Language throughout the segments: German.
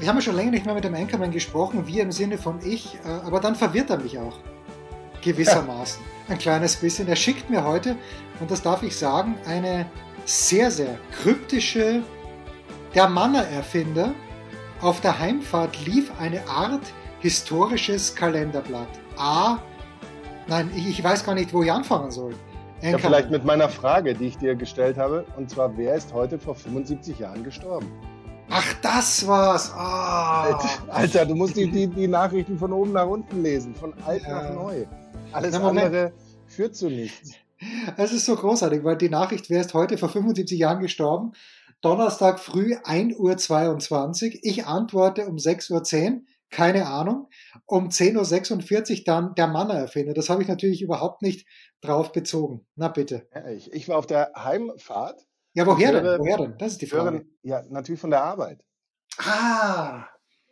wir haben ja schon länger nicht mehr mit dem Enkermann gesprochen, wir im Sinne von ich, aber dann verwirrt er mich auch. Gewissermaßen. Ein kleines bisschen. Er schickt mir heute, und das darf ich sagen, eine sehr, sehr kryptische... Der Manner-Erfinder, auf der Heimfahrt lief eine Art historisches Kalenderblatt. Ich weiß gar nicht, wo ich anfangen soll. Ja, vielleicht mit meiner Frage, die ich dir gestellt habe, und zwar, wer ist heute vor 75 Jahren gestorben? Ach, das war's! Oh. Alter, du musst die Nachrichten von oben nach unten lesen, von alt nach neu. Alles andere führt zu nichts. Es ist so großartig, weil die Nachricht, wer ist heute vor 75 Jahren gestorben, Donnerstag früh 1.22 Uhr, ich antworte um 6.10 Uhr, keine Ahnung, um 10.46 Uhr dann der Manner-Erfinder. Das habe ich natürlich überhaupt nicht drauf bezogen. Na bitte. Ich war auf der Heimfahrt. Ja, woher denn? Das ist die Frage. Ja, natürlich von der Arbeit.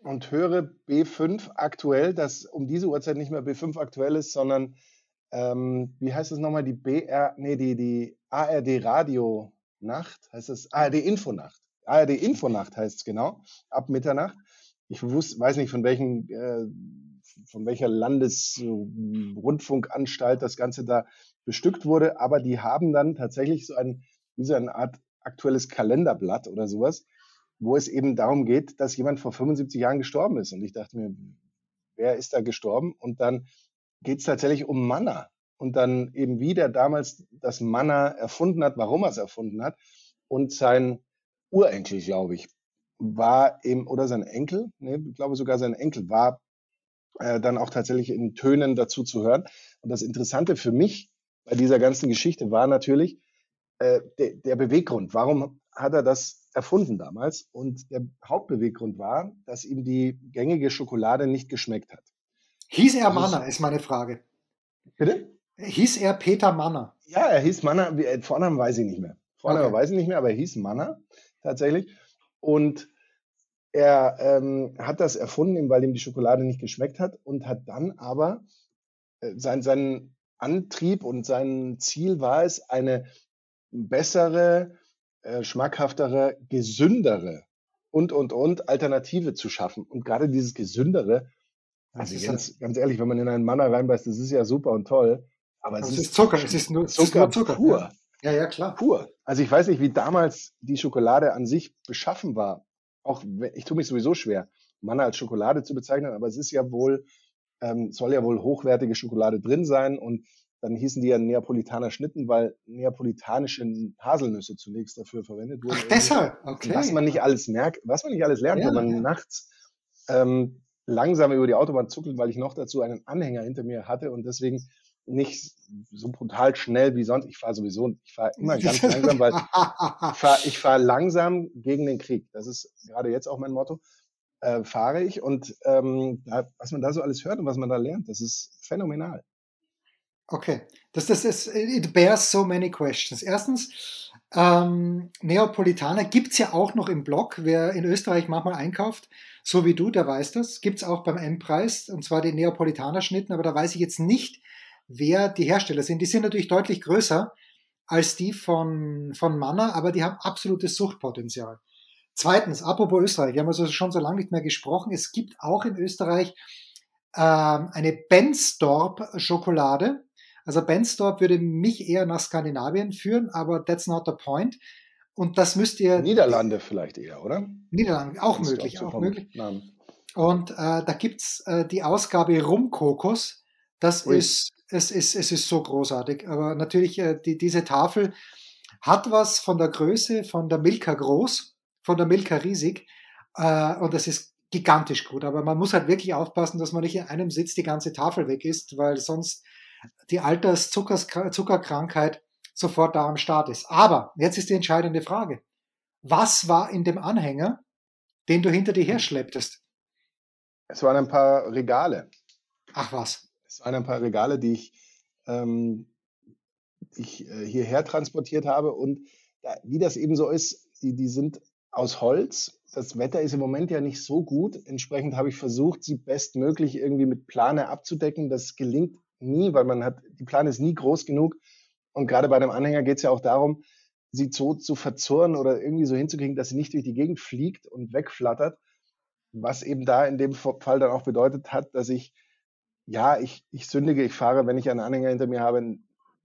Und höre B5 aktuell, das um diese Uhrzeit nicht mehr B5 aktuell ist, sondern, wie heißt es nochmal, die ARD-Radio- Nacht heißt es, ARD-Infonacht. ARD-Infonacht heißt es genau, ab Mitternacht. Ich weiß nicht, von welcher Landesrundfunkanstalt das Ganze da bestückt wurde, aber die haben dann tatsächlich so eine Art aktuelles Kalenderblatt oder sowas, wo es eben darum geht, dass jemand vor 75 Jahren gestorben ist. Und ich dachte mir, wer ist da gestorben? Und dann geht es tatsächlich um Manner. Und dann eben wie der damals das Manner erfunden hat, warum er es erfunden hat. Und sein Urenkel, glaube ich, war eben, oder sein Enkel, sein Enkel war dann auch tatsächlich in Tönen dazu zu hören. Und das Interessante für mich bei dieser ganzen Geschichte war natürlich der Beweggrund. Warum hat er das erfunden damals? Und der Hauptbeweggrund war, dass ihm die gängige Schokolade nicht geschmeckt hat. Hieß er Manner, ist meine Frage. Bitte? Hieß er Peter Manner? Ja, er hieß Manner. Vornamen weiß ich nicht mehr. Aber er hieß Manner tatsächlich. Und er hat das erfunden, weil ihm die Schokolade nicht geschmeckt hat und hat dann aber seinen Antrieb und sein Ziel war es, eine bessere, schmackhaftere, gesündere und Alternative zu schaffen. Und gerade dieses gesündere, also ganz ehrlich, wenn man in einen Manner reinbeißt, das ist ja super und toll. Aber es ist Zucker, es ist nur Zucker pur. Ja, klar. Pur. Also ich weiß nicht, wie damals die Schokolade an sich beschaffen war. Auch ich tue mich sowieso schwer, Manner als Schokolade zu bezeichnen, aber es ist ja wohl, soll ja wohl hochwertige Schokolade drin sein. Und dann hießen die ja Neapolitaner Schnitten, weil neapolitanische Haselnüsse zunächst dafür verwendet wurden. Ach, deshalb, okay. Was man nicht alles lernt, wenn man nachts langsam über die Autobahn zuckeln, weil ich noch dazu einen Anhänger hinter mir hatte und deswegen nicht so brutal schnell wie sonst. Ich fahre immer ganz langsam, weil ich fahre langsam gegen den Krieg. Das ist gerade jetzt auch mein Motto. Fahre ich und was man da so alles hört und was man da lernt, das ist phänomenal. Okay, das ist, it bears so many questions. Erstens, Neapolitaner gibt's ja auch noch im Blog. Wer in Österreich manchmal einkauft, so wie du, der weiß das. Gibt's auch beim M-Preis, und zwar die Neapolitaner-Schnitten, aber da weiß ich jetzt nicht, wer die Hersteller sind. Die sind natürlich deutlich größer als die von Manner, aber die haben absolutes Suchtpotenzial. Zweitens, apropos Österreich, wir haben also schon so lange nicht mehr gesprochen, es gibt auch in Österreich eine Benzdorp-Schokolade. Also Benzdorp würde mich eher nach Skandinavien führen, aber that's not the point. Und das müsst ihr... Niederlande vielleicht eher, oder? Niederlande, auch Benzdorp möglich, auch möglich. Namen. Und da gibt's die Ausgabe Rumkokos. Es ist so großartig. Aber natürlich, diese Tafel hat was von der Größe, von der Milka groß, von der Milka riesig. Und das ist gigantisch gut. Aber man muss halt wirklich aufpassen, dass man nicht in einem Sitz die ganze Tafel weg ist, weil sonst... die Alterszuckerkrankheit sofort da am Start ist. Aber jetzt ist die entscheidende Frage. Was war in dem Anhänger, den du hinter dir her schlepptest? Es waren ein paar Regale. Ach was. Es waren ein paar Regale, die ich hierher transportiert habe. Und da, wie das eben so ist, die sind aus Holz. Das Wetter ist im Moment ja nicht so gut. Entsprechend habe ich versucht, sie bestmöglich irgendwie mit Plane abzudecken. Das gelingt nie, weil die Plane ist nie groß genug. Und gerade bei einem Anhänger geht es ja auch darum, sie so zu verzurren oder irgendwie so hinzukriegen, dass sie nicht durch die Gegend fliegt und wegflattert. Was eben da in dem Fall dann auch bedeutet hat, dass ich sündige, ich fahre, wenn ich einen Anhänger hinter mir habe,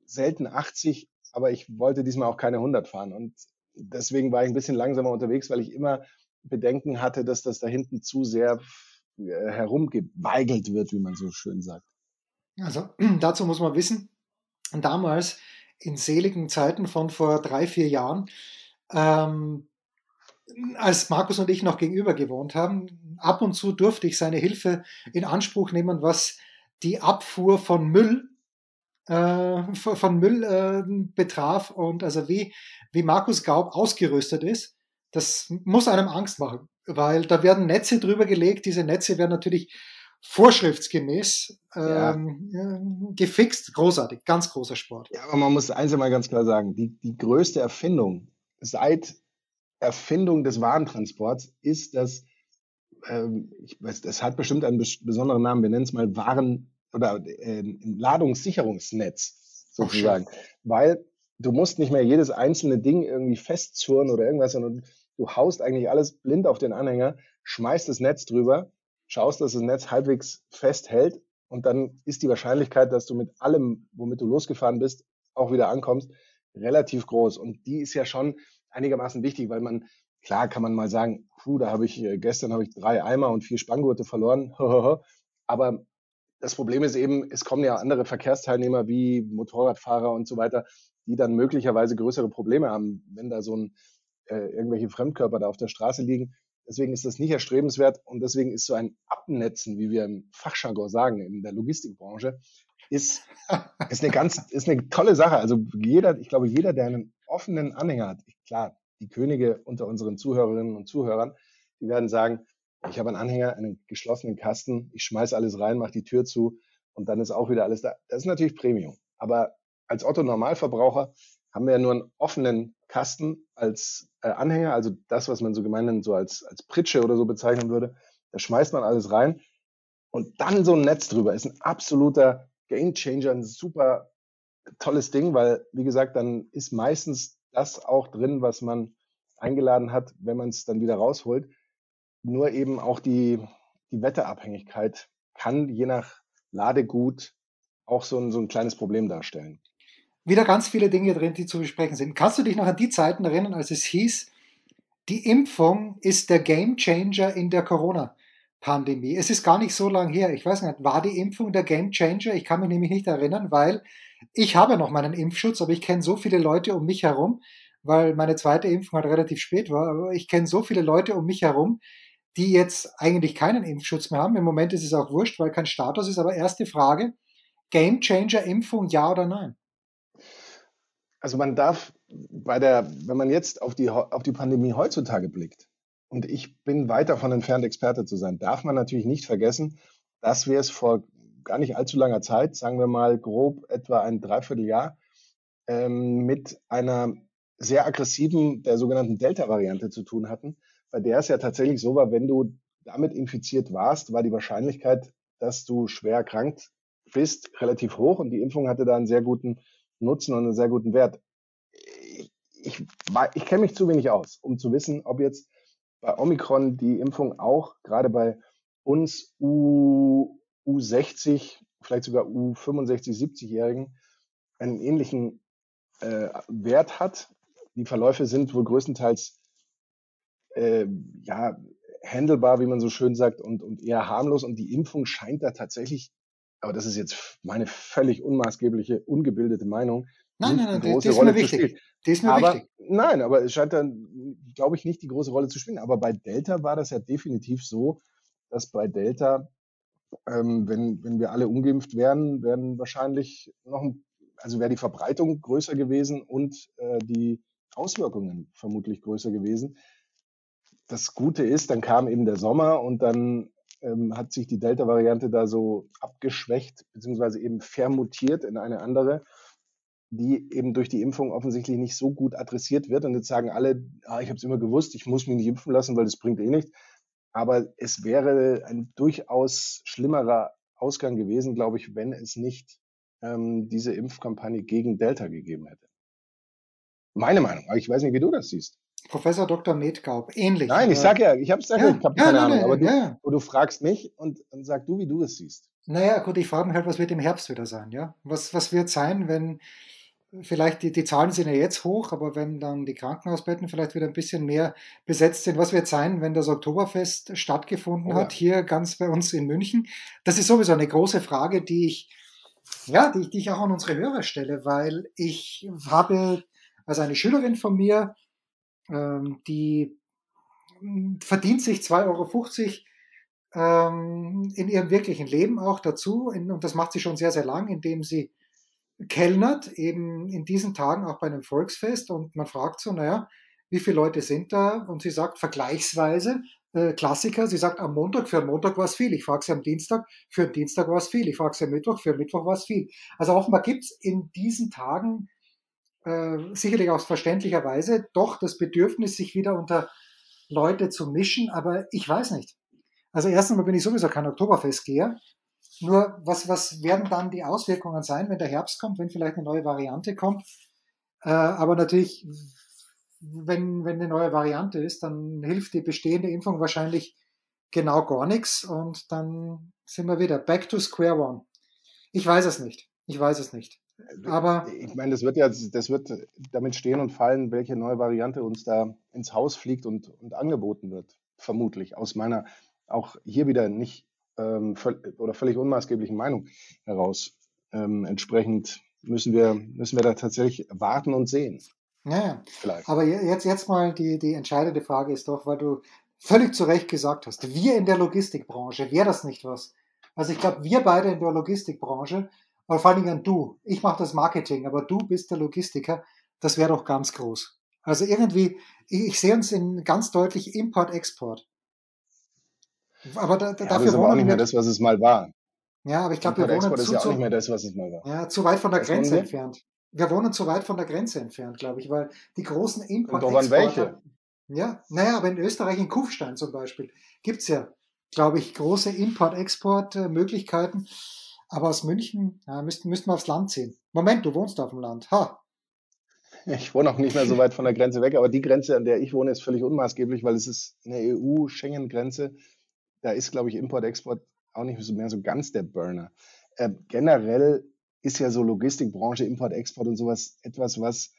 selten 80, aber ich wollte diesmal auch keine 100 fahren. Und deswegen war ich ein bisschen langsamer unterwegs, weil ich immer Bedenken hatte, dass das da hinten zu sehr herumgeweigelt wird, wie man so schön sagt. Also dazu muss man wissen, damals in seligen Zeiten von vor 3-4 Jahren, als Markus und ich noch gegenüber gewohnt haben, ab und zu durfte ich seine Hilfe in Anspruch nehmen, was die Abfuhr von Müll betraf. Und also wie Markus Gaub ausgerüstet ist, das muss einem Angst machen, weil da werden Netze drüber gelegt. Diese Netze werden natürlich vorschriftsgemäß gefixt. Großartig, ganz großer Sport. Ja, aber man muss eins mal ganz klar sagen, die größte Erfindung seit Erfindung des Warentransports ist das, ich weiß, das hat bestimmt einen besonderen Namen, wir nennen es mal Waren- oder Ladungssicherungsnetz sozusagen, weil du musst nicht mehr jedes einzelne Ding irgendwie festzurren oder irgendwas, sondern du haust eigentlich alles blind auf den Anhänger, schmeißt das Netz drüber, schaust, dass das Netz halbwegs festhält und dann ist die Wahrscheinlichkeit, dass du mit allem, womit du losgefahren bist, auch wieder ankommst, relativ groß. Und die ist ja schon einigermaßen wichtig, weil klar kann man mal sagen, gestern habe ich 3 Eimer und 4 Spanngurte verloren, aber das Problem ist eben, es kommen ja andere Verkehrsteilnehmer wie Motorradfahrer und so weiter, die dann möglicherweise größere Probleme haben, wenn da irgendwelche Fremdkörper da auf der Straße liegen. Deswegen ist das nicht erstrebenswert und deswegen ist so ein Abnetzen, wie wir im Fachjargon sagen, in der Logistikbranche, ist eine tolle Sache. Also ich glaube, jeder, der einen offenen Anhänger hat, klar, die Könige unter unseren Zuhörerinnen und Zuhörern, die werden sagen, ich habe einen Anhänger, einen geschlossenen Kasten, ich schmeiße alles rein, mache die Tür zu und dann ist auch wieder alles da. Das ist natürlich Premium. Aber als Otto-Normalverbraucher haben wir ja nur einen offenen Kasten als Anhänger, also das, was man so gemeinhin so als Pritsche oder so bezeichnen würde. Da schmeißt man alles rein und dann so ein Netz drüber. Ist ein absoluter Gamechanger, ein super tolles Ding, weil, wie gesagt, dann ist meistens das auch drin, was man eingeladen hat, wenn man es dann wieder rausholt. Nur eben auch die Wetterabhängigkeit kann je nach Ladegut auch so ein kleines Problem darstellen. Wieder ganz viele Dinge drin, die zu besprechen sind. Kannst du dich noch an die Zeiten erinnern, als es hieß, die Impfung ist der Gamechanger in der Corona-Pandemie? Es ist gar nicht so lange her. Ich weiß nicht, war die Impfung der Gamechanger? Ich kann mich nämlich nicht erinnern, weil ich habe noch meinen Impfschutz, aber ich kenne so viele Leute um mich herum, weil meine zweite Impfung halt relativ spät war, aber ich kenne so viele Leute um mich herum, die jetzt eigentlich keinen Impfschutz mehr haben. Im Moment ist es auch wurscht, weil kein Status ist. Aber erste Frage, Gamechanger-Impfung, ja oder nein? Also man darf wenn man jetzt auf die Pandemie heutzutage blickt, und ich bin weit davon entfernt, Experte zu sein, darf man natürlich nicht vergessen, dass wir es vor gar nicht allzu langer Zeit, sagen wir mal grob etwa ein Dreivierteljahr, mit einer sehr aggressiven, der sogenannten Delta-Variante zu tun hatten, bei der es ja tatsächlich so war, wenn du damit infiziert warst, war die Wahrscheinlichkeit, dass du schwer erkrankt bist, relativ hoch und die Impfung hatte da einen sehr guten Nutzen und einen sehr guten Wert. Ich kenne mich zu wenig aus, um zu wissen, ob jetzt bei Omikron die Impfung auch gerade bei uns U60, vielleicht sogar U65, 70-Jährigen einen ähnlichen Wert hat. Die Verläufe sind wohl größtenteils handelbar, wie man so schön sagt, und eher harmlos. Und die Impfung scheint da tatsächlich, aber das ist jetzt meine völlig unmaßgebliche, ungebildete Meinung. Nein, die ist mir wichtig. Nein, aber es scheint dann, glaube ich, nicht die große Rolle zu spielen. Aber bei Delta war das ja definitiv so, dass bei Delta, wenn wir alle umgeimpft wären, wäre die Verbreitung größer gewesen und die Auswirkungen vermutlich größer gewesen. Das Gute ist, dann kam eben der Sommer und dann hat sich die Delta-Variante da so abgeschwächt, beziehungsweise eben vermutiert in eine andere, die eben durch die Impfung offensichtlich nicht so gut adressiert wird. Und jetzt sagen alle, ich habe es immer gewusst, ich muss mich nicht impfen lassen, weil das bringt eh nichts. Aber es wäre ein durchaus schlimmerer Ausgang gewesen, glaube ich, wenn es nicht diese Impfkampagne gegen Delta gegeben hätte. Meine Meinung, aber ich weiß nicht, wie du das siehst. Professor Dr. Medgaub, ähnlich. Nein, ich sag ja, ich habe es ja, ich hab keine Ahnung, aber du fragst mich und dann sag du, wie du es siehst. Naja, gut, ich frage mich halt, was wird im Herbst wieder sein, ja? Was wird sein, wenn vielleicht die Zahlen sind ja jetzt hoch, aber wenn dann die Krankenhausbetten vielleicht wieder ein bisschen mehr besetzt sind, was wird sein, wenn das Oktoberfest stattgefunden hat, hier ganz bei uns in München? Das ist sowieso eine große Frage, die ich auch an unsere Hörer stelle, weil ich habe, also eine Schülerin von mir, die verdient sich 2,50 € in ihrem wirklichen Leben auch dazu, und das macht sie schon sehr, sehr lang, indem sie kellnert, eben in diesen Tagen auch bei einem Volksfest, und man fragt so, naja, wie viele Leute sind da? Und sie sagt vergleichsweise, Klassiker, sie sagt für Montag war es viel, ich frage sie am Dienstag, für den Dienstag war es viel, ich frage sie am Mittwoch, für Mittwoch war es viel. Also offenbar gibt es in diesen Tagen sicherlich auch verständlicherweise doch das Bedürfnis, sich wieder unter Leute zu mischen, aber ich weiß nicht. Also erstens mal bin ich sowieso kein Oktoberfestgeher, nur was werden dann die Auswirkungen sein, wenn der Herbst kommt, wenn vielleicht eine neue Variante kommt, aber natürlich, wenn eine neue Variante ist, dann hilft die bestehende Impfung wahrscheinlich genau gar nichts und dann sind wir wieder back to square one. Ich weiß es nicht. Aber ich meine, das wird damit stehen und fallen, welche neue Variante uns da ins Haus fliegt und angeboten wird, vermutlich, aus meiner auch hier wieder nicht oder völlig unmaßgeblichen Meinung heraus. Entsprechend müssen wir da tatsächlich warten und sehen. Ja, vielleicht. Aber jetzt mal die entscheidende Frage ist doch, weil du völlig zu Recht gesagt hast, wir in der Logistikbranche, wäre das nicht was? Also ich glaube, wir beide in der Logistikbranche, aber vor allen Dingen du. Ich mache das Marketing, aber du bist der Logistiker. Das wäre doch ganz groß. Also irgendwie, ich sehe uns in ganz deutlich Import-Export. Aber dafür das ist aber auch nicht mehr das, was es mal war. Ja, aber ich glaube, wir wohnen Export ist ja auch nicht mehr das, was es mal war. Ja, zu weit von der Grenze entfernt. Wir wohnen zu weit von der Grenze entfernt, glaube ich, weil die großen Import-Exporte... Und doch an welche? Ja, naja, aber in Österreich, in Kufstein zum Beispiel, gibt es ja, glaube ich, große Import-Export-Möglichkeiten. Aber aus München, müssten wir aufs Land ziehen. Moment, du wohnst auf dem Land. Ha. Ich wohne auch nicht mehr so weit von der Grenze weg, aber die Grenze, an der ich wohne, ist völlig unmaßgeblich, weil es ist eine EU-Schengen-Grenze. Da ist, glaube ich, Import-Export auch nicht mehr so ganz der Burner. Generell ist ja so Logistikbranche, Import-Export und sowas etwas, was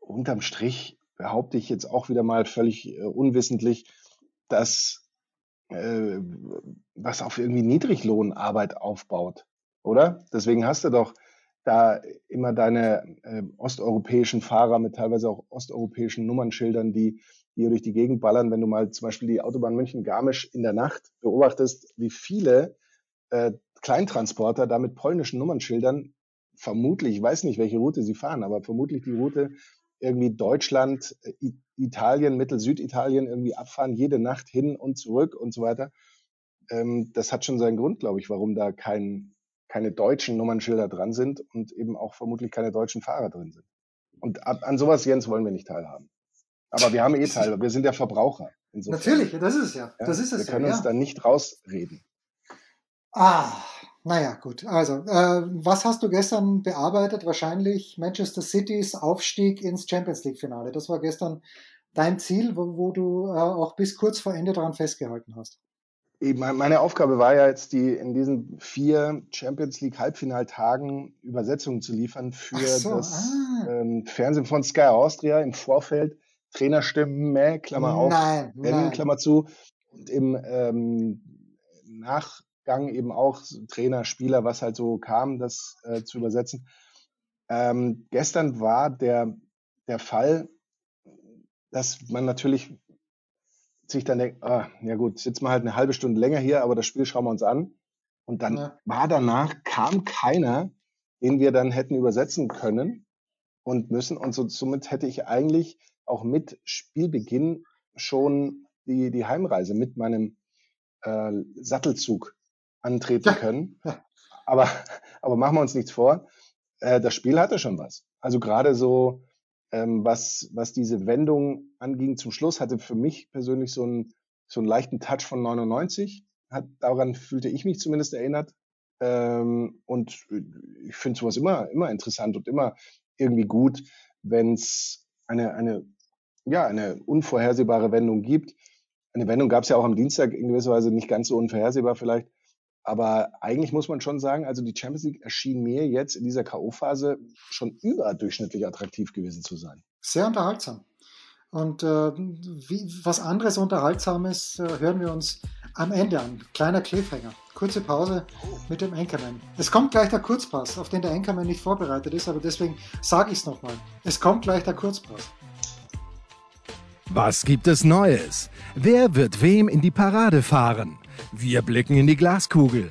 unterm Strich, behaupte ich jetzt auch wieder mal völlig unwissentlich, dass... was auf irgendwie Niedriglohnarbeit aufbaut, oder? Deswegen hast du doch da immer deine osteuropäischen Fahrer mit teilweise auch osteuropäischen Nummernschildern, die durch die Gegend ballern. Wenn du mal zum Beispiel die Autobahn München-Garmisch in der Nacht beobachtest, wie viele Kleintransporter da mit polnischen Nummernschildern vermutlich, ich weiß nicht, welche Route sie fahren, aber vermutlich die Route irgendwie Deutschland, Italien, Mittel-Süditalien irgendwie abfahren, jede Nacht hin und zurück und so weiter. Das hat schon seinen Grund, glaube ich, warum da keine deutschen Nummernschilder dran sind und eben auch vermutlich keine deutschen Fahrer drin sind. Und an sowas, Jens, wollen wir nicht teilhaben. Aber wir haben teilhaben, wir sind ja Verbraucher. Insofern. Natürlich, das ist es ja. Wir können uns da nicht rausreden. Naja, gut. Also, was hast du gestern bearbeitet? Wahrscheinlich Manchester Citys Aufstieg ins Champions-League-Finale. Das war gestern dein Ziel, wo du auch bis kurz vor Ende daran festgehalten hast. Meine Aufgabe war ja jetzt, in diesen 4 Champions-League-Halbfinaltagen Übersetzungen zu liefern für Fernsehen von Sky Austria im Vorfeld. Trainerstimme, Klammer auf, Berlin, Klammer zu. Und im Nachgang eben auch Trainer, Spieler, was halt so kam, das zu übersetzen. Gestern war der Fall, dass man natürlich sich dann denkt, ja gut, sitzen wir halt eine halbe Stunde länger hier, aber das Spiel schauen wir uns an. Und dann kam keiner, den wir dann hätten übersetzen können und müssen. Und somit hätte ich eigentlich auch mit Spielbeginn schon die Heimreise mit meinem Sattelzug antreten können. Aber machen wir uns nichts vor, das Spiel hatte schon was. Also gerade so, was diese Wendung anging zum Schluss, hatte für mich persönlich so einen leichten Touch von 99. Daran fühlte ich mich zumindest erinnert. Und ich finde sowas immer interessant und immer irgendwie gut, wenn es eine unvorhersehbare Wendung gibt. Eine Wendung gab es ja auch am Dienstag in gewisser Weise, nicht ganz so unvorhersehbar vielleicht. Aber eigentlich muss man schon sagen, also die Champions League erschien mir jetzt in dieser K.O.-Phase schon überdurchschnittlich attraktiv gewesen zu sein. Sehr unterhaltsam. Und was anderes Unterhaltsames hören wir uns am Ende an. Kleiner Cliffhanger. Kurze Pause mit dem Enkermann. Es kommt gleich der Kurzpass, auf den der Enkermann nicht vorbereitet ist, aber deswegen sage ich es nochmal. Es kommt gleich der Kurzpass. Was gibt es Neues? Wer wird wem in die Parade fahren? Wir blicken in die Glaskugel.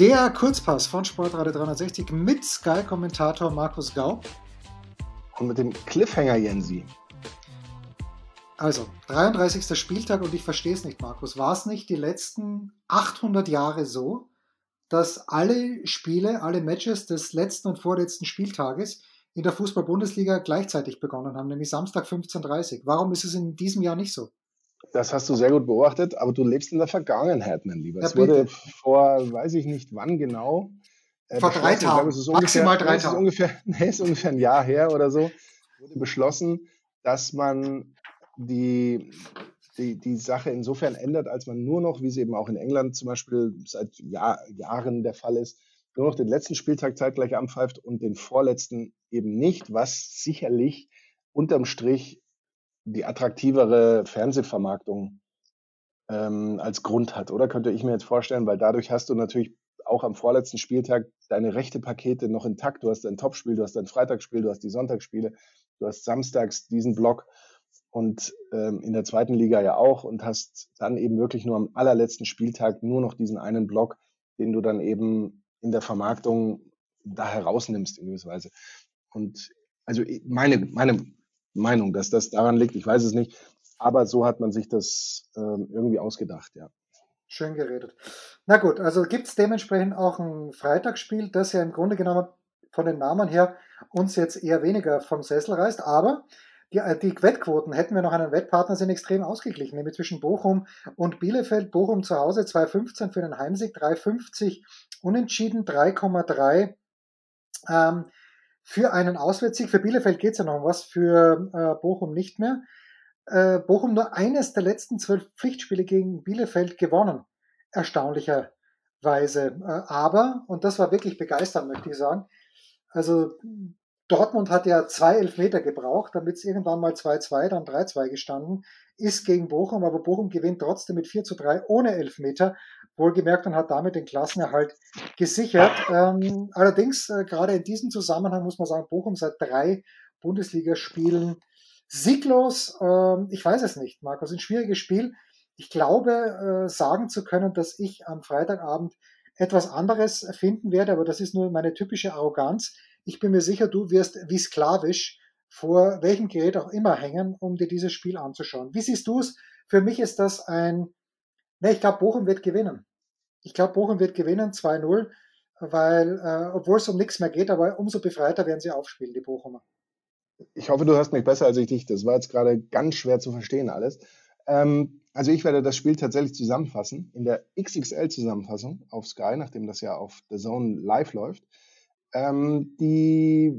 Der Kurzpass von sportradio360 mit Sky-Kommentator Markus Gaub. Und mit dem Cliffhanger Jensi. Also, 33. Spieltag und ich verstehe es nicht, Markus. War es nicht die letzten 800 Jahre so, dass alle Spiele, alle Matches des letzten und vorletzten Spieltages in der Fußball-Bundesliga gleichzeitig begonnen haben, nämlich Samstag 15.30 Uhr. Warum ist es in diesem Jahr nicht so? Das hast du sehr gut beobachtet, aber du lebst in der Vergangenheit, mein Lieber. Ja, es wurde vor, weiß ich nicht wann genau. Vor 3 Tagen, maximal 3 Tage. Ist ungefähr ein Jahr her oder so, wurde beschlossen, dass man die Sache insofern ändert, als man nur noch, wie es eben auch in England zum Beispiel seit Jahren der Fall ist, nur noch den letzten Spieltag zeitgleich anpfeift und den vorletzten eben nicht, was sicherlich unterm Strich die attraktivere Fernsehvermarktung als Grund hat, oder? Könnte ich mir jetzt vorstellen, weil dadurch hast du natürlich auch am vorletzten Spieltag deine rechte Pakete noch intakt. Du hast dein Topspiel, du hast dein Freitagsspiel, du hast die Sonntagsspiele, du hast samstags diesen Block und in der zweiten Liga ja auch und hast dann eben wirklich nur am allerletzten Spieltag nur noch diesen einen Block, den du dann eben in der Vermarktung da herausnimmst in gewisser Weise. Und also meine Meinung, dass das daran liegt, ich weiß es nicht, aber so hat man sich das irgendwie ausgedacht, ja. Schön geredet. Na gut, also gibt es dementsprechend auch ein Freitagsspiel, das ja im Grunde genommen von den Namen her uns jetzt eher weniger vom Sessel reißt, aber die Wettquoten hätten wir noch einen Wettpartner, sind extrem ausgeglichen, nämlich zwischen Bochum und Bielefeld. Bochum zu Hause 2,15 für den Heimsieg, 3,50 unentschieden, 3,3 für einen Auswärtssieg. Für Bielefeld geht es ja noch um was, für Bochum nicht mehr. Bochum nur eines der letzten 12 Pflichtspiele gegen Bielefeld gewonnen, erstaunlicherweise. Aber, und das war wirklich begeisternd, möchte ich sagen, also Dortmund hat ja 2 Elfmeter gebraucht, damit es irgendwann mal 2-2, dann 3-2 gestanden ist gegen Bochum, aber Bochum gewinnt trotzdem mit 4-3 ohne Elfmeter, wohlgemerkt, und hat damit den Klassenerhalt gesichert. Allerdings, gerade in diesem Zusammenhang muss man sagen, Bochum seit 3 Bundesligaspielen sieglos. Ich weiß es nicht, Markus, ein schwieriges Spiel. Ich glaube, sagen zu können, dass ich am Freitagabend etwas anderes finden werde, aber das ist nur meine typische Arroganz. Ich bin mir sicher, du wirst wie sklavisch vor welchem Gerät auch immer hängen, um dir dieses Spiel anzuschauen. Wie siehst du es? Für mich ist das ich glaube, Bochum wird gewinnen. 2-0, weil, obwohl es um nichts mehr geht, aber umso befreiter werden sie aufspielen, die Bochumer. Ich hoffe, du hörst mich besser als ich dich. Das war jetzt gerade ganz schwer zu verstehen alles. Also ich werde das Spiel tatsächlich zusammenfassen, in der XXL-Zusammenfassung auf Sky, nachdem das ja auf The Zone live läuft. Die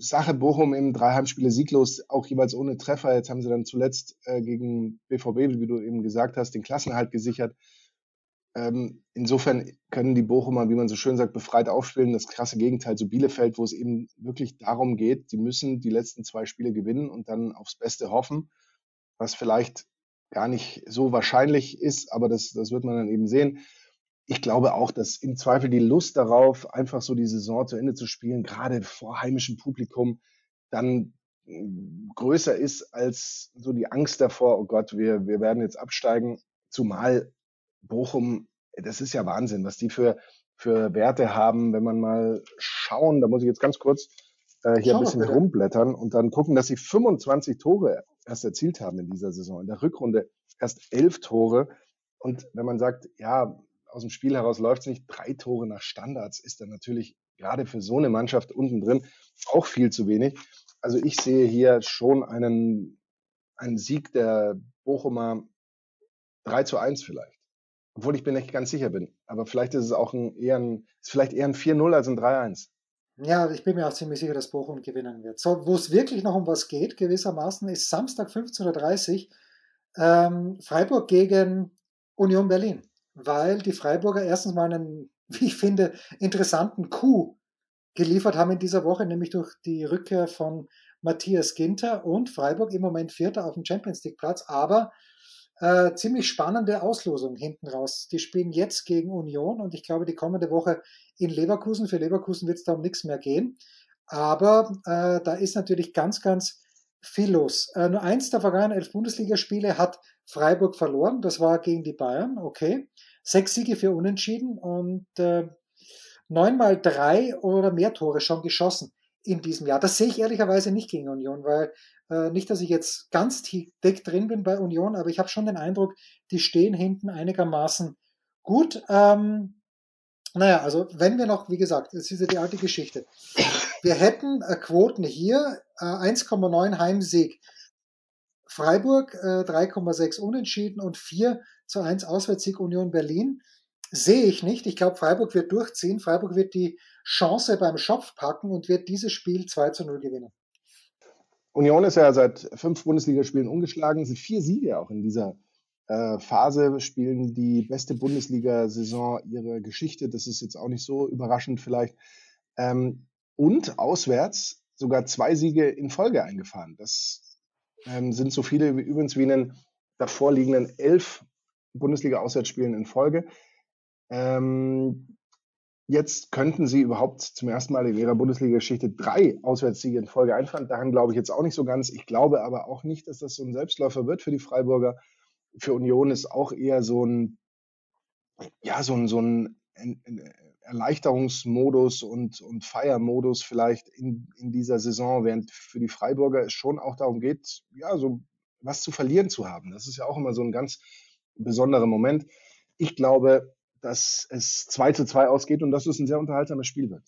Sache Bochum im 3 Heimspiele sieglos, auch jeweils ohne Treffer. Jetzt haben sie dann zuletzt gegen BVB, wie du eben gesagt hast, den Klassenerhalt gesichert. Insofern können die Bochumer, wie man so schön sagt, befreit aufspielen. Das krasse Gegenteil zu Bielefeld, wo es eben wirklich darum geht, die müssen die letzten 2 Spiele gewinnen und dann aufs Beste hoffen, was vielleicht gar nicht so wahrscheinlich ist, aber das wird man dann eben sehen. Ich glaube auch, dass im Zweifel die Lust darauf, einfach so die Saison zu Ende zu spielen, gerade vor heimischem Publikum, dann größer ist als so die Angst davor, oh Gott, wir werden jetzt absteigen. Zumal Bochum, das ist ja Wahnsinn, was die für Werte haben, wenn man mal schauen, da muss ich jetzt ganz kurz hier ein bisschen rumblättern und dann gucken, dass sie 25 Tore erst erzielt haben in dieser Saison. In der Rückrunde erst 11 Tore. Und wenn man sagt, ja, aus dem Spiel heraus läuft es nicht, 3 Tore nach Standards ist dann natürlich gerade für so eine Mannschaft unten drin auch viel zu wenig. Also ich sehe hier schon einen Sieg der Bochumer 3-1 vielleicht. Obwohl ich mir nicht ganz sicher bin. Aber vielleicht ist es auch eher ein 4-0 als ein 3-1. Ja, ich bin mir auch ziemlich sicher, dass Bochum gewinnen wird. So, wo es wirklich noch um was geht, gewissermaßen, ist Samstag 15.30 Uhr Freiburg gegen Union Berlin. Weil die Freiburger erstens mal einen, wie ich finde, interessanten Coup geliefert haben in dieser Woche, nämlich durch die Rückkehr von Matthias Ginter, und Freiburg im Moment Vierter auf dem Champions-League-Platz, aber ziemlich spannende Auslosung hinten raus. Die spielen jetzt gegen Union und ich glaube, die kommende Woche in Leverkusen. Für Leverkusen wird es da um nichts mehr gehen, aber da ist natürlich ganz, ganz viel los. Nur eins der vergangenen 11 Bundesligaspiele hat Freiburg verloren, das war gegen die Bayern, okay. 6 Siege für Unentschieden und 9 mal 3 oder mehr Tore schon geschossen in diesem Jahr. Das sehe ich ehrlicherweise nicht gegen Union, weil nicht, dass ich jetzt ganz dick drin bin bei Union, aber ich habe schon den Eindruck, die stehen hinten einigermaßen gut. Also wenn wir noch, wie gesagt, es ist ja die alte Geschichte. Wir hätten Quoten hier, 1,9 Heimsieg Freiburg, 3,6 Unentschieden und 4-1 Auswärtssieg Union Berlin. Sehe ich nicht. Ich glaube, Freiburg wird durchziehen. Freiburg wird die Chance beim Schopf packen und wird dieses Spiel 2-0 gewinnen. Union ist ja seit 5 Bundesligaspielen ungeschlagen, sind 4 Siege auch in dieser Phase, spielen die beste Bundesliga-Saison ihrer Geschichte. Das ist jetzt auch nicht so überraschend vielleicht. Und auswärts sogar 2 Siege in Folge eingefahren. Das sind so viele übrigens wie in den davorliegenden 11 Bundesliga-Auswärtsspielen in Folge. Jetzt könnten sie überhaupt zum ersten Mal in ihrer Bundesliga-Geschichte 3 Auswärtssiege in Folge einfahren. Daran glaube ich jetzt auch nicht so ganz. Ich glaube aber auch nicht, dass das so ein Selbstläufer wird für die Freiburger. Für Union ist auch eher so ein Erleichterungsmodus und Feiermodus vielleicht in dieser Saison, während für die Freiburger es schon auch darum geht, ja, so was zu verlieren zu haben. Das ist ja auch immer so ein ganz besonderer Moment. Ich glaube, dass es 2-2 ausgeht und dass es ein sehr unterhaltsames Spiel wird.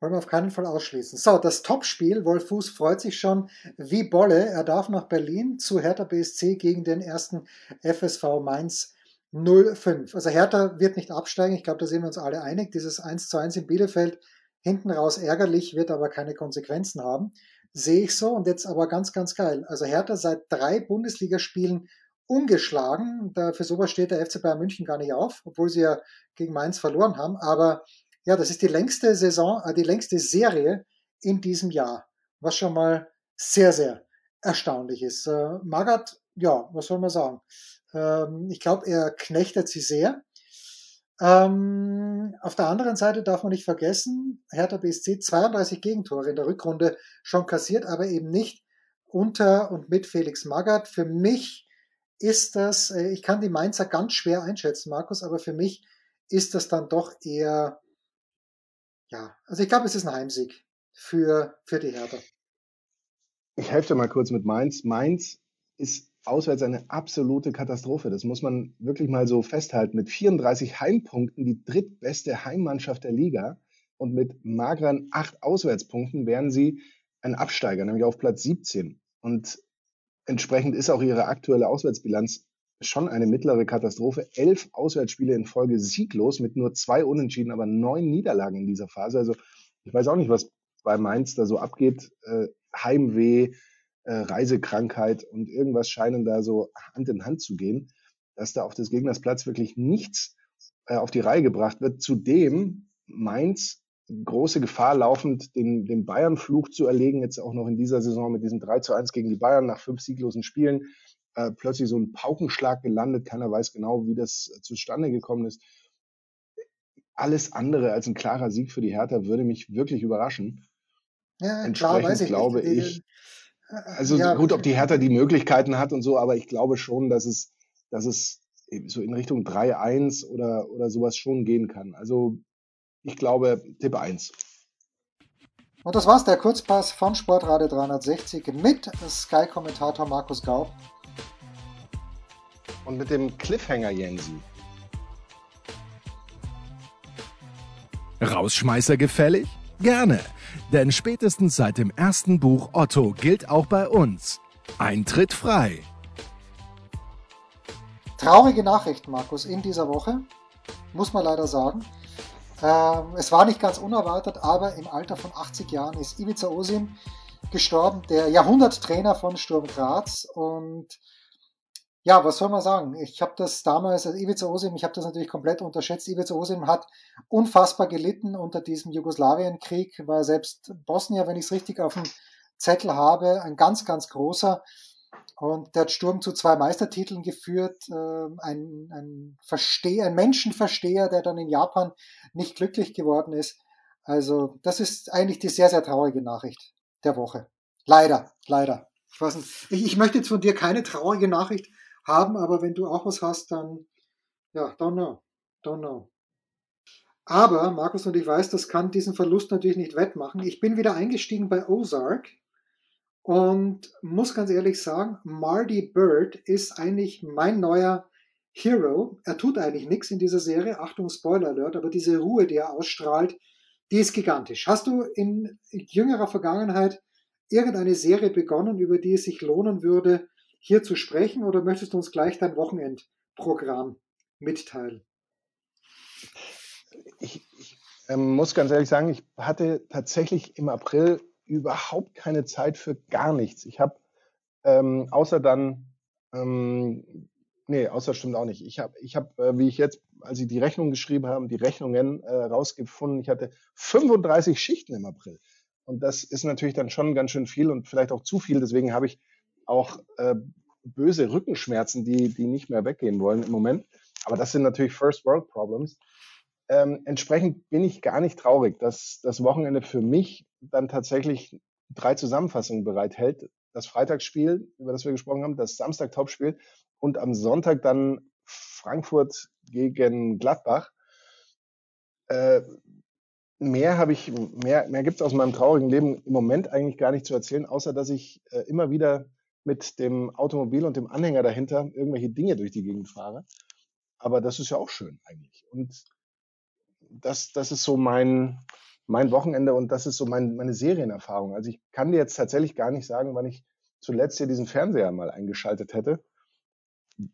Wollen wir auf keinen Fall ausschließen. So, das Topspiel. Wolf Fuß freut sich schon wie Bolle. Er darf nach Berlin zu Hertha BSC gegen den ersten FSV Mainz 05. Also Hertha wird nicht absteigen. Ich glaube, da sind wir uns alle einig. Dieses 1-1 in Bielefeld, hinten raus ärgerlich, wird aber keine Konsequenzen haben. Sehe ich so. Und jetzt aber ganz, ganz geil. Also Hertha seit 3 Bundesligaspielen ungeschlagen. Für sowas steht der FC Bayern München gar nicht auf, obwohl sie ja gegen Mainz verloren haben. Aber ja, das ist die längste Saison, die längste Serie in diesem Jahr, was schon mal sehr, sehr erstaunlich ist. Magath, ja, was soll man sagen? Ich glaube, er knechtet sie sehr. Auf der anderen Seite darf man nicht vergessen, Hertha BSC 32 Gegentore in der Rückrunde schon kassiert, aber eben nicht unter und mit Felix Magath. Für mich ist das, ich kann die Mainzer ganz schwer einschätzen, Markus, aber für mich ist das dann doch eher, ja, also ich glaube, es ist ein Heimsieg für die Hertha. Ich helfe dir mal kurz mit Mainz. Mainz ist auswärts eine absolute Katastrophe. Das muss man wirklich mal so festhalten. Mit 34 Heimpunkten die drittbeste Heimmannschaft der Liga und mit mageren 8 Auswärtspunkten wären sie ein Absteiger, nämlich auf Platz 17. Und entsprechend ist auch ihre aktuelle Auswärtsbilanz schon eine mittlere Katastrophe. 11 Auswärtsspiele in Folge sieglos mit nur 2 Unentschieden, aber 9 Niederlagen in dieser Phase. Also ich weiß auch nicht, was bei Mainz da so abgeht. Heimweh, Reisekrankheit und irgendwas scheinen da so Hand in Hand zu gehen, dass da auf des Gegners Platz wirklich nichts auf die Reihe gebracht wird. Zudem Mainz große Gefahr laufend, den Bayern-Fluch zu erlegen, jetzt auch noch in dieser Saison mit diesem 3-1 gegen die Bayern nach 5 sieglosen Spielen, plötzlich so ein Paukenschlag gelandet, keiner weiß genau, wie das zustande gekommen ist. Alles andere als ein klarer Sieg für die Hertha würde mich wirklich überraschen. Ja, entsprechend klar, weiß ich glaube nicht. Gut, ob die Hertha die Möglichkeiten hat und so, aber ich glaube schon, dass es so in Richtung 3-1 oder sowas schon gehen kann. Also ich glaube, Tipp 1. Und das war's, der Kurzpass von sportradio360 mit Sky-Kommentator Markus Gaub Und mit dem Cliffhanger, Jensi. Rausschmeißer gefällig? Gerne, denn spätestens seit dem ersten Buch Otto gilt auch bei uns: Eintritt frei. Traurige Nachricht, Markus, in dieser Woche, muss man leider sagen. Es war nicht ganz unerwartet, aber im Alter von 80 Jahren ist Ivica Osim gestorben, der Jahrhunderttrainer von Sturm Graz. Und ja, was soll man sagen? Ich habe das damals, also Ivica Osim, ich habe das natürlich komplett unterschätzt. Ivica Osim hat unfassbar gelitten unter diesem Jugoslawienkrieg, war selbst Bosnier, wenn ich es richtig auf dem Zettel habe, ein ganz, ganz großer. Und der hat Sturm zu 2 Meistertiteln geführt. Ein Menschenversteher, der dann in Japan nicht glücklich geworden ist. Also das ist eigentlich die sehr, sehr traurige Nachricht der Woche. Leider, leider. Ich weiß nicht, ich möchte jetzt von dir keine traurige Nachricht haben, aber wenn du auch was hast, dann, ja, don't know. Aber, Markus, und ich weiß, das kann diesen Verlust natürlich nicht wettmachen. Ich bin wieder eingestiegen bei Ozark und muss ganz ehrlich sagen, Marty Bird ist eigentlich mein neuer Hero. Er tut eigentlich nichts in dieser Serie, Achtung, Spoiler Alert, aber diese Ruhe, die er ausstrahlt, die ist gigantisch. Hast du in jüngerer Vergangenheit irgendeine Serie begonnen, über die es sich lohnen würde, hier zu sprechen, oder möchtest du uns gleich dein Wochenendprogramm mitteilen? Ich muss ganz ehrlich sagen, ich hatte tatsächlich im April überhaupt keine Zeit für gar nichts. Ich habe wie ich jetzt, als ich die Rechnung geschrieben habe, die Rechnungen rausgefunden, ich hatte 35 Schichten im April. Und das ist natürlich dann schon ganz schön viel und vielleicht auch zu viel. Deswegen habe ich auch böse Rückenschmerzen, die nicht mehr weggehen wollen im Moment. Aber das sind natürlich First World Problems. Entsprechend bin ich gar nicht traurig, dass das Wochenende für mich dann tatsächlich 3 Zusammenfassungen bereithält. Das Freitagsspiel, über das wir gesprochen haben, das Samstag-Topspiel und am Sonntag dann Frankfurt gegen Gladbach. Mehr gibt es aus meinem traurigen Leben im Moment eigentlich gar nicht zu erzählen, außer dass ich immer wieder mit dem Automobil und dem Anhänger dahinter irgendwelche Dinge durch die Gegend fahre. Aber das ist ja auch schön eigentlich. Und das ist so mein Wochenende und das ist so meine Serienerfahrung. Also ich kann dir jetzt tatsächlich gar nicht sagen, wann ich zuletzt hier diesen Fernseher mal eingeschaltet hätte.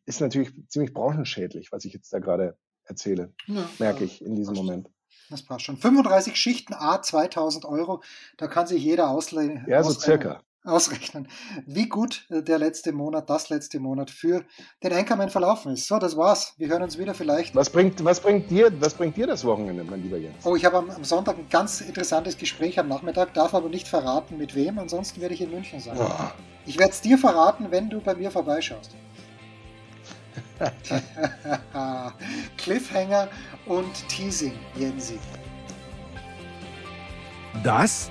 Ist natürlich ziemlich branchenschädlich, was ich jetzt da gerade erzähle, ja, merke ich in diesem Moment. Das passt schon. 35 Schichten à 2.000 €. Da kann sich jeder ausrechnen, wie gut das letzte Monat für den Enkermann verlaufen ist. So, das war's. Wir hören uns wieder vielleicht. Was bringt dir das Wochenende, mein lieber Jens? Oh, ich habe am Sonntag ein ganz interessantes Gespräch am Nachmittag, darf aber nicht verraten, mit wem. Ansonsten werde ich in München sein. Boah. Ich werde es dir verraten, wenn du bei mir vorbeischaust. Cliffhanger und Teasing, Jensi. Das